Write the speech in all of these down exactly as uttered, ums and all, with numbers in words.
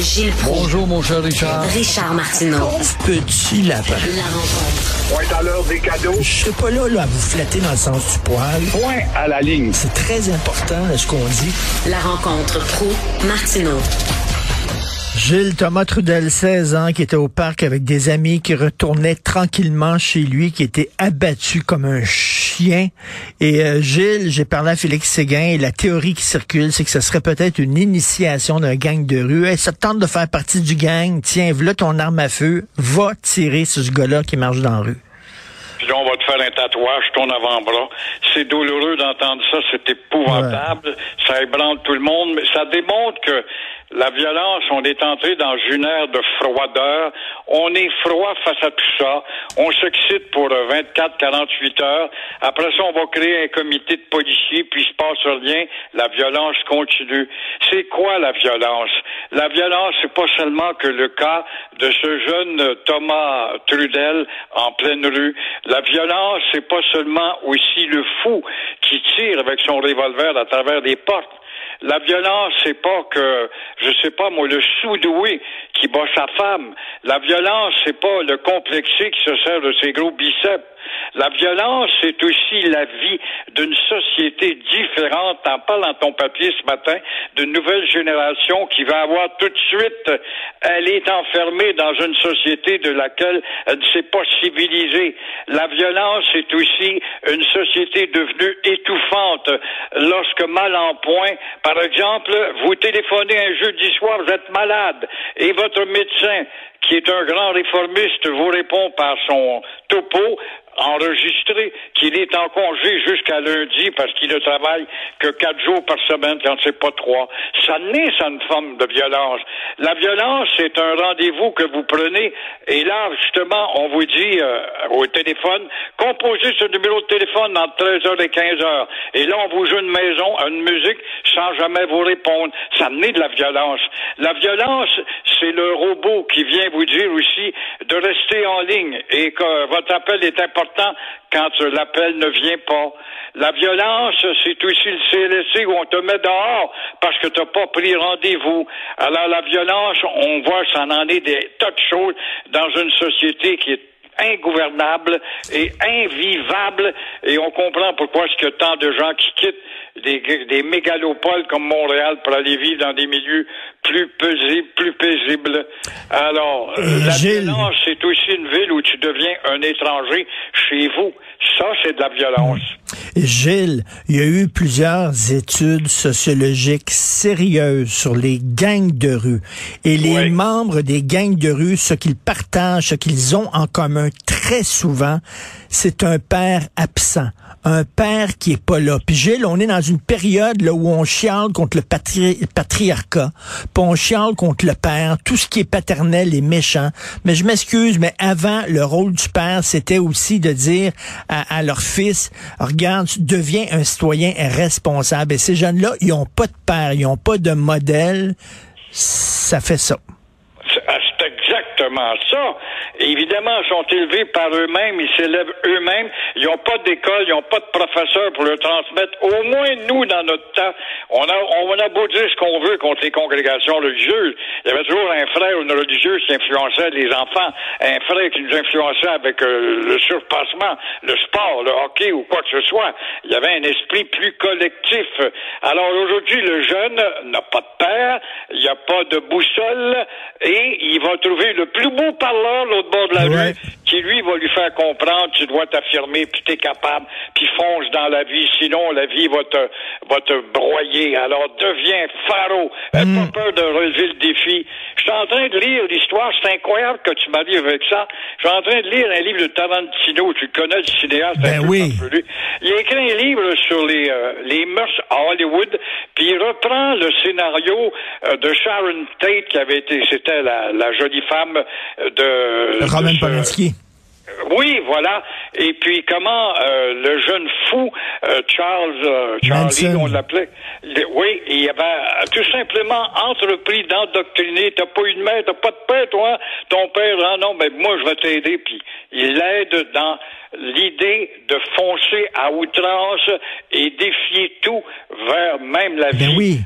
Gilles Proulx. Bonjour, mon cher Richard. Richard Martineau. Pauvre petit lapin. La rencontre. Point à l'heure des cadeaux. Je suis pas là, là à vous flatter dans le sens du poil. Point à la ligne. C'est très important, là, ce qu'on dit. La rencontre Proulx-Martineau. Gilles, Thomas Trudel, seize ans, qui était au parc avec des amis, qui retournait tranquillement chez lui, qui était abattu comme un chien. Et euh, Gilles, j'ai parlé à Félix Seguin, et la théorie qui circule, c'est que ce serait peut-être une initiation d'un gang de rue. Hey, ça te tente de faire partie du gang, tiens, voilà ton arme à feu, va tirer sur ce gars-là qui marche dans la rue. Puis là, on va te faire un tatouage, ton avant-bras. C'est douloureux d'entendre ça, c'est épouvantable. Ouais. Ça ébranle tout le monde, mais ça démontre que la violence, on est entré dans une ère de froideur. On est froid face à tout ça. On s'excite pour vingt-quatre à quarante-huit heures. Après ça, on va créer un comité de policiers, puis il se passe rien. La violence continue. C'est quoi la violence? La violence, c'est pas seulement que le cas de ce jeune Thomas Trudel en pleine rue. La violence, c'est pas seulement aussi le fou qui tire avec son revolver à travers des portes. La violence, c'est pas que, je sais pas moi, le sous-doué qui bat sa femme. La violence, c'est pas le complexé qui se sert de ses gros biceps. La violence, c'est aussi la vie d'une société différente. T'en parles dans ton papier ce matin d'une nouvelle génération qui va avoir tout de suite, elle est enfermée dans une société de laquelle elle ne s'est pas civilisée. La violence, c'est aussi une société devenue étouffante. Lorsque mal en point, par exemple, vous téléphonez un jeudi soir, vous êtes malade et votre médecin, qui est un grand réformiste, vous répond par son topo enregistré qu'il est en congé jusqu'à lundi parce qu'il ne travaille que quatre jours par semaine quand c'est pas trois. Ça naît, ça, une forme de violence. La violence, c'est un rendez-vous que vous prenez et là, justement, on vous dit euh, au téléphone, composez ce numéro de téléphone entre treize heures et quinze heures. Et là, on vous joue une maison, une musique, sans jamais vous répondre. Ça naît de la violence. La violence, c'est le robot qui vient vous dire aussi de rester en ligne et que votre appel est important quand l'appel ne vient pas. La violence, c'est aussi le C L S C où on te met dehors parce que tu n'as pas pris rendez-vous. Alors la violence, on voit, ça en est des tas de choses dans une société qui est ingouvernable et invivable, et on comprend pourquoi est-ce qu'il y a tant de gens qui quittent des, des mégalopoles comme Montréal pour aller vivre dans des milieux plus paisibles, plus paisibles. Alors, euh, la Gilles... violence, c'est aussi une ville où tu deviens un étranger chez vous. Ça, c'est de la violence. Gilles, il y a eu plusieurs études sociologiques sérieuses sur les gangs de rue. Et les oui. membres des gangs de rue, ce qu'ils partagent, ce qu'ils ont en commun très souvent, c'est un père absent. Un père qui est pas là. Puis Gilles, on est dans une période là où on chiale contre le patri- patriarcat, puis on chiale contre le père, tout ce qui est paternel est méchant. Mais je m'excuse, mais avant, le rôle du père, c'était aussi de dire à, à leur fils, regarde, tu deviens un citoyen responsable. Et ces jeunes-là, ils ont pas de père, ils ont pas de modèle. Ça fait ça. C'est exactement ça. Évidemment, ils sont élevés par eux-mêmes, ils s'élèvent eux-mêmes, ils n'ont pas d'école, ils n'ont pas de professeur pour le transmettre. Au moins, nous, dans notre temps, on a, on a beau dire ce qu'on veut contre les congrégations religieuses. Il y avait toujours un frère ou une religieuse qui influençait les enfants, un frère qui nous influençait avec euh, le surpassement, le sport, le hockey ou quoi que ce soit. Il y avait un esprit plus collectif. Alors aujourd'hui, le jeune n'a pas de père, il n'y a pas de boussole, et il va trouver le plus beau parleur l'autre bord de la ouais. rue, qui lui va lui faire comprendre, tu dois t'affirmer, puis t'es capable, puis fonce dans la vie, sinon la vie va te, va te broyer. Alors deviens faro, n'aie mm. pas peur de relever le défi. Je suis en train de lire l'histoire, c'est incroyable que tu m'arrives avec ça. Je suis en train de lire un livre de Tarantino, tu connais le cinéaste. Ben oui. Il a écrit un livre sur les, euh, les mœurs à Hollywood, puis il reprend le scénario euh, de Sharon Tate, qui avait été, c'était la, la jolie femme de... Ramen Paninski. Oui, voilà. Et puis comment euh, le jeune fou euh, Charles, euh, Charlie, Manson. On l'appelait. Le, oui, il avait tout simplement entrepris d'endoctriner. T'as pas une mère, t'as pas de père, toi. Ton père, ah non, ben moi je vais t'aider. Puis il l'aide dans l'idée de foncer à outrance et défier tout vers même la ben vie. Oui.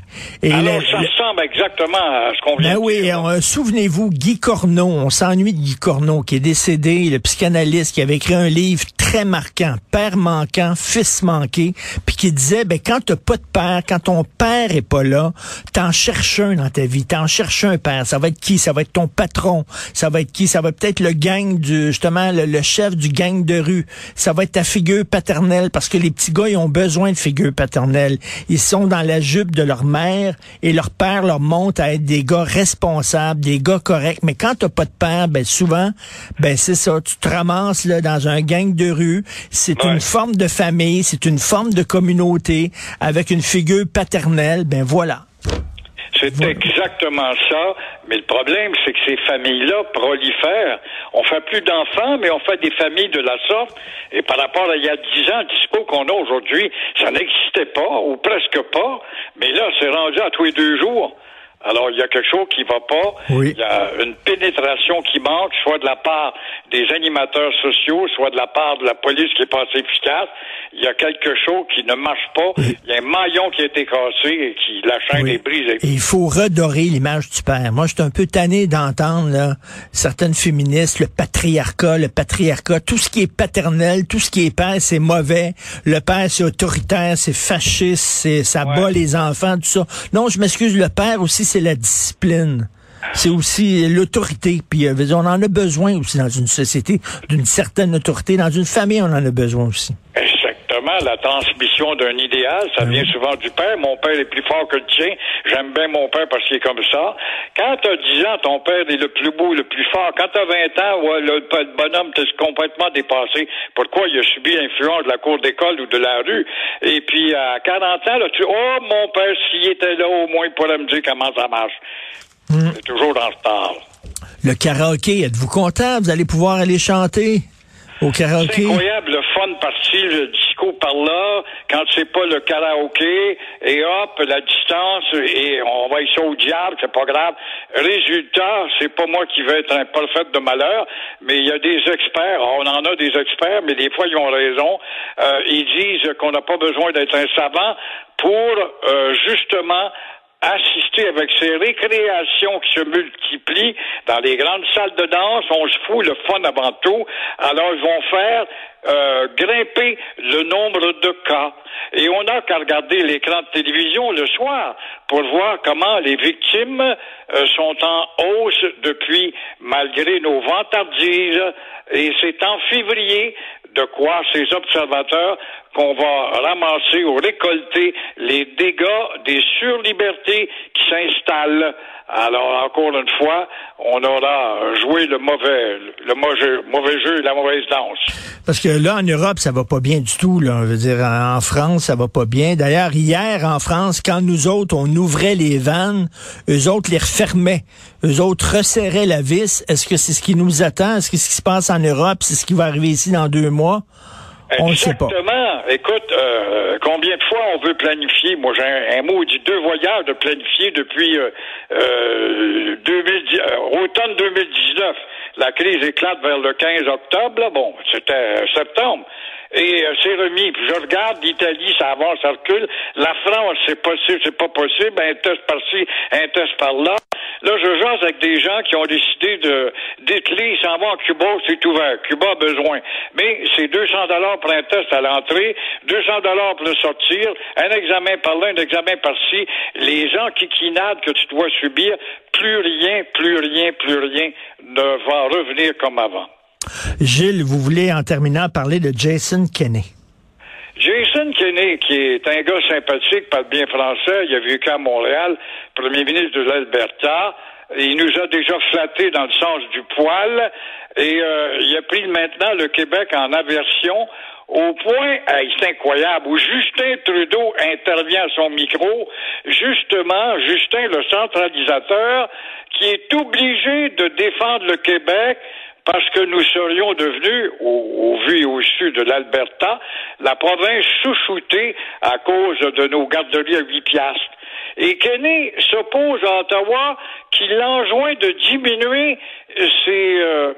Et alors le, ça ressemble le... exactement à ce qu'on vient ben de oui, dire. Euh, souvenez-vous, Guy Corneau. On s'ennuie de Guy Corneau qui est décédé, le psychiatre. Qui avait écrit un livre très marquant, Père manquant, fils manqué, puis qui disait, ben quand t'as pas de père, quand ton père est pas là, t'en cherches un dans ta vie, t'en cherches un père. Ça va être qui? Ça va être ton patron. Ça va être qui? Ça va peut-être le gang du, justement, le, le chef du gang de rue. Ça va être ta figure paternelle, parce que les petits gars, ils ont besoin de figure paternelle. Ils sont dans la jupe de leur mère, et leur père leur montre à être des gars responsables, des gars corrects. Mais quand t'as pas de père, ben souvent, ben c'est ça, tu te ramasse là, dans un gang de rue, c'est ouais. une forme de famille, c'est une forme de communauté, avec une figure paternelle, ben voilà. C'est voilà. exactement ça, mais le problème, c'est que ces familles-là prolifèrent. On fait plus d'enfants, mais on fait des familles de la sorte, et par rapport à il y a dix ans, le discours qu'on a aujourd'hui, ça n'existait pas, ou presque pas, mais là, c'est rendu à tous les deux jours. Alors, il y a quelque chose qui va pas. Oui. Il y a une pénétration qui manque, soit de la part des animateurs sociaux, soit de la part de la police qui est pas assez efficace. Il y a quelque chose qui ne marche pas. Oui. Il y a un maillon qui a été cassé et qui, la chaîne oui. est brisée. Et il faut redorer l'image du père. Moi, je suis un peu tanné d'entendre, là, certaines féministes, le patriarcat, le patriarcat, tout ce qui est paternel, tout ce qui est père, c'est mauvais. Le père, c'est autoritaire, c'est fasciste, c'est, ça ouais. bat les enfants, tout ça. Non, je m'excuse, le père aussi, c'est la discipline. C'est aussi l'autorité. Puis euh, on en a besoin aussi dans une société, d'une certaine autorité. Dans une famille, on en a besoin aussi. Exactement. La transmission d'un idéal, ça mmh. vient souvent du père. Mon père est plus fort que le tien. J'aime bien mon père parce qu'il est comme ça. Quand t'as dix ans, ton père est le plus beau, le plus fort. Quand t'as vingt ans, ouais, le, le bonhomme t'es complètement dépassé. Pourquoi? Il a subi l'influence de la cour d'école ou de la rue. Et puis, à quarante ans, là, tu oh, mon père, s'il était là, au moins, il pourrait me dire comment ça marche. Mmh. C'est toujours en retard. Le karaoké, êtes-vous content? Vous allez pouvoir aller chanter au karaoké? C'est incroyable, le fun parti, le disco par là, quand c'est pas le karaoké, et hop, la distance, et on va y ça au diable, c'est pas grave. Résultat, c'est pas moi qui vais être un prophète de malheur, mais il y a des experts, on en a des experts, mais des fois ils ont raison, euh, ils disent qu'on n'a pas besoin d'être un savant pour, euh, justement, assister avec ces récréations qui se multiplient dans les grandes salles de danse, on se fout le fun avant tout, alors ils vont faire euh, grimper le nombre de cas. Et on n'a qu'à regarder l'écran de télévision le soir pour voir comment les victimes euh, sont en hausse depuis, malgré nos vantardises, et c'est en février de quoi ces observateurs qu'on va ramasser ou récolter les dégâts des surlibertés qui s'installent. Alors, encore une fois, on aura joué le mauvais, le mauvais, mauvais jeu et la mauvaise danse. Parce que là, en Europe, ça va pas bien du tout, là. Je veux dire, en France, ça va pas bien. D'ailleurs, hier, en France, quand nous autres, on ouvrait les vannes, eux autres les refermaient. Eux autres resserraient la vis. Est-ce que c'est ce qui nous attend? Est-ce que c'est ce qui se passe en Europe? C'est ce qui va arriver ici dans deux mois? On exactement. Sait pas. Écoute, euh, combien de fois on veut planifier? Moi, j'ai un, un mot dit deux voyages de planifier depuis euh, euh, deux mille dix, euh, automne deux mille dix-neuf. la crise éclate vers le quinze octobre, là, bon, c'était septembre, et euh, c'est remis. Puis je regarde, l'Italie, ça avance, ça recule. La France, c'est possible, c'est pas possible, un test par-ci, un test par-là. Là, je jase avec des gens qui ont décidé de d'Italie, ils s'en vont à Cuba, c'est ouvert. Cuba a besoin. Mais c'est deux cents dollars pour un test à l'entrée, deux cents dollars pour le sortir, un examen par-là, un examen par-ci. Les gens qui quinadent que tu dois subir, plus rien, plus rien, plus rien ne va revenir comme avant. Gilles, vous voulez, en terminant, parler de Jason Kenney. Jason Kenney, qui est un gars sympathique, parle bien français, il a vécu à Montréal, premier ministre de l'Alberta. Il nous a déjà flatté dans le sens du poil et euh, il a pris maintenant le Québec en aversion au point, euh, c'est incroyable, où Justin Trudeau intervient à son micro. Justement, Justin, le centralisateur, qui est obligé de défendre le Québec parce que nous serions devenus, au, au vu et au su de l'Alberta, la province sous-shootée à cause de nos garderies à huit piastres. Et Kenney s'oppose à Ottawa qui l'enjoint de diminuer ses... Euh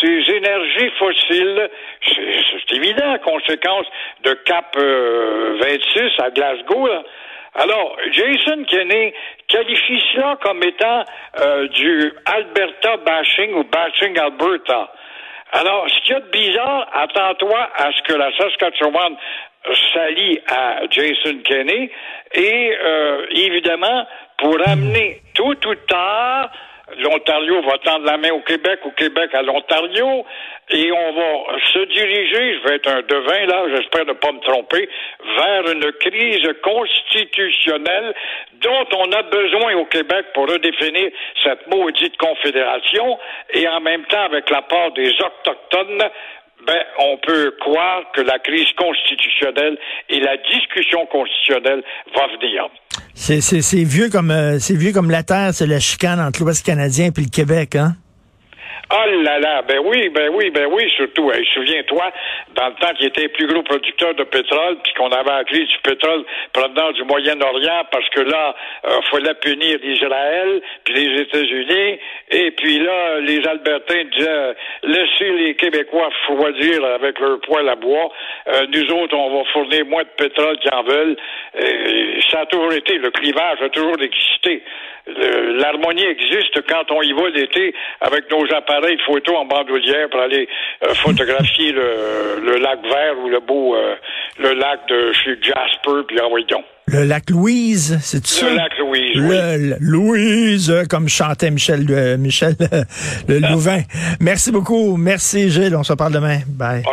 ces énergies fossiles, c'est, c'est évident, conséquence de COP euh, vingt-six à Glasgow. Là. Alors, Jason Kenney qualifie cela comme étant euh, du Alberta bashing ou bashing Alberta. Alors, ce qu'il y a de bizarre, attends-toi à ce que la Saskatchewan s'allie à Jason Kenney et, euh, évidemment, pour amener tôt ou tard... L'Ontario va tendre la main au Québec, au Québec à l'Ontario, et on va se diriger, je vais être un devin là, j'espère ne pas me tromper, vers une crise constitutionnelle dont on a besoin au Québec pour redéfinir cette maudite confédération, et en même temps avec l'apport des Autochtones, ben, on peut croire que la crise constitutionnelle et la discussion constitutionnelle va venir. C'est, c'est, c'est vieux comme euh, c'est vieux comme la terre, c'est la chicane entre l'Ouest canadien et le Québec, hein? Ah là là, ben oui, ben oui, ben oui, surtout. Hein, souviens-toi, dans le temps qu'il était le plus gros producteur de pétrole, puis qu'on avait la crise du pétrole provenant du Moyen-Orient, parce que là, il euh, fallait punir Israël, puis les États-Unis, et puis là, les Albertains disaient euh, laissez les Québécois froidir avec leur poêle à bois, euh, nous autres, on va fournir moins de pétrole qu'ils en veulent. Et ça a toujours été, le clivage a toujours existé. Le, l'harmonie existe quand on y va l'été avec nos appareils photo en bandoulière pour aller euh, photographier le, le lac vert ou le beau euh, le lac de chez Jasper puis envoyez donc. Le lac Louise, c'est ça? Le lac Louise, le, oui. Louise, comme chantait Michel, euh, Michel euh, le Louvain. Merci beaucoup. Merci Gilles, on se parle demain. Bye. All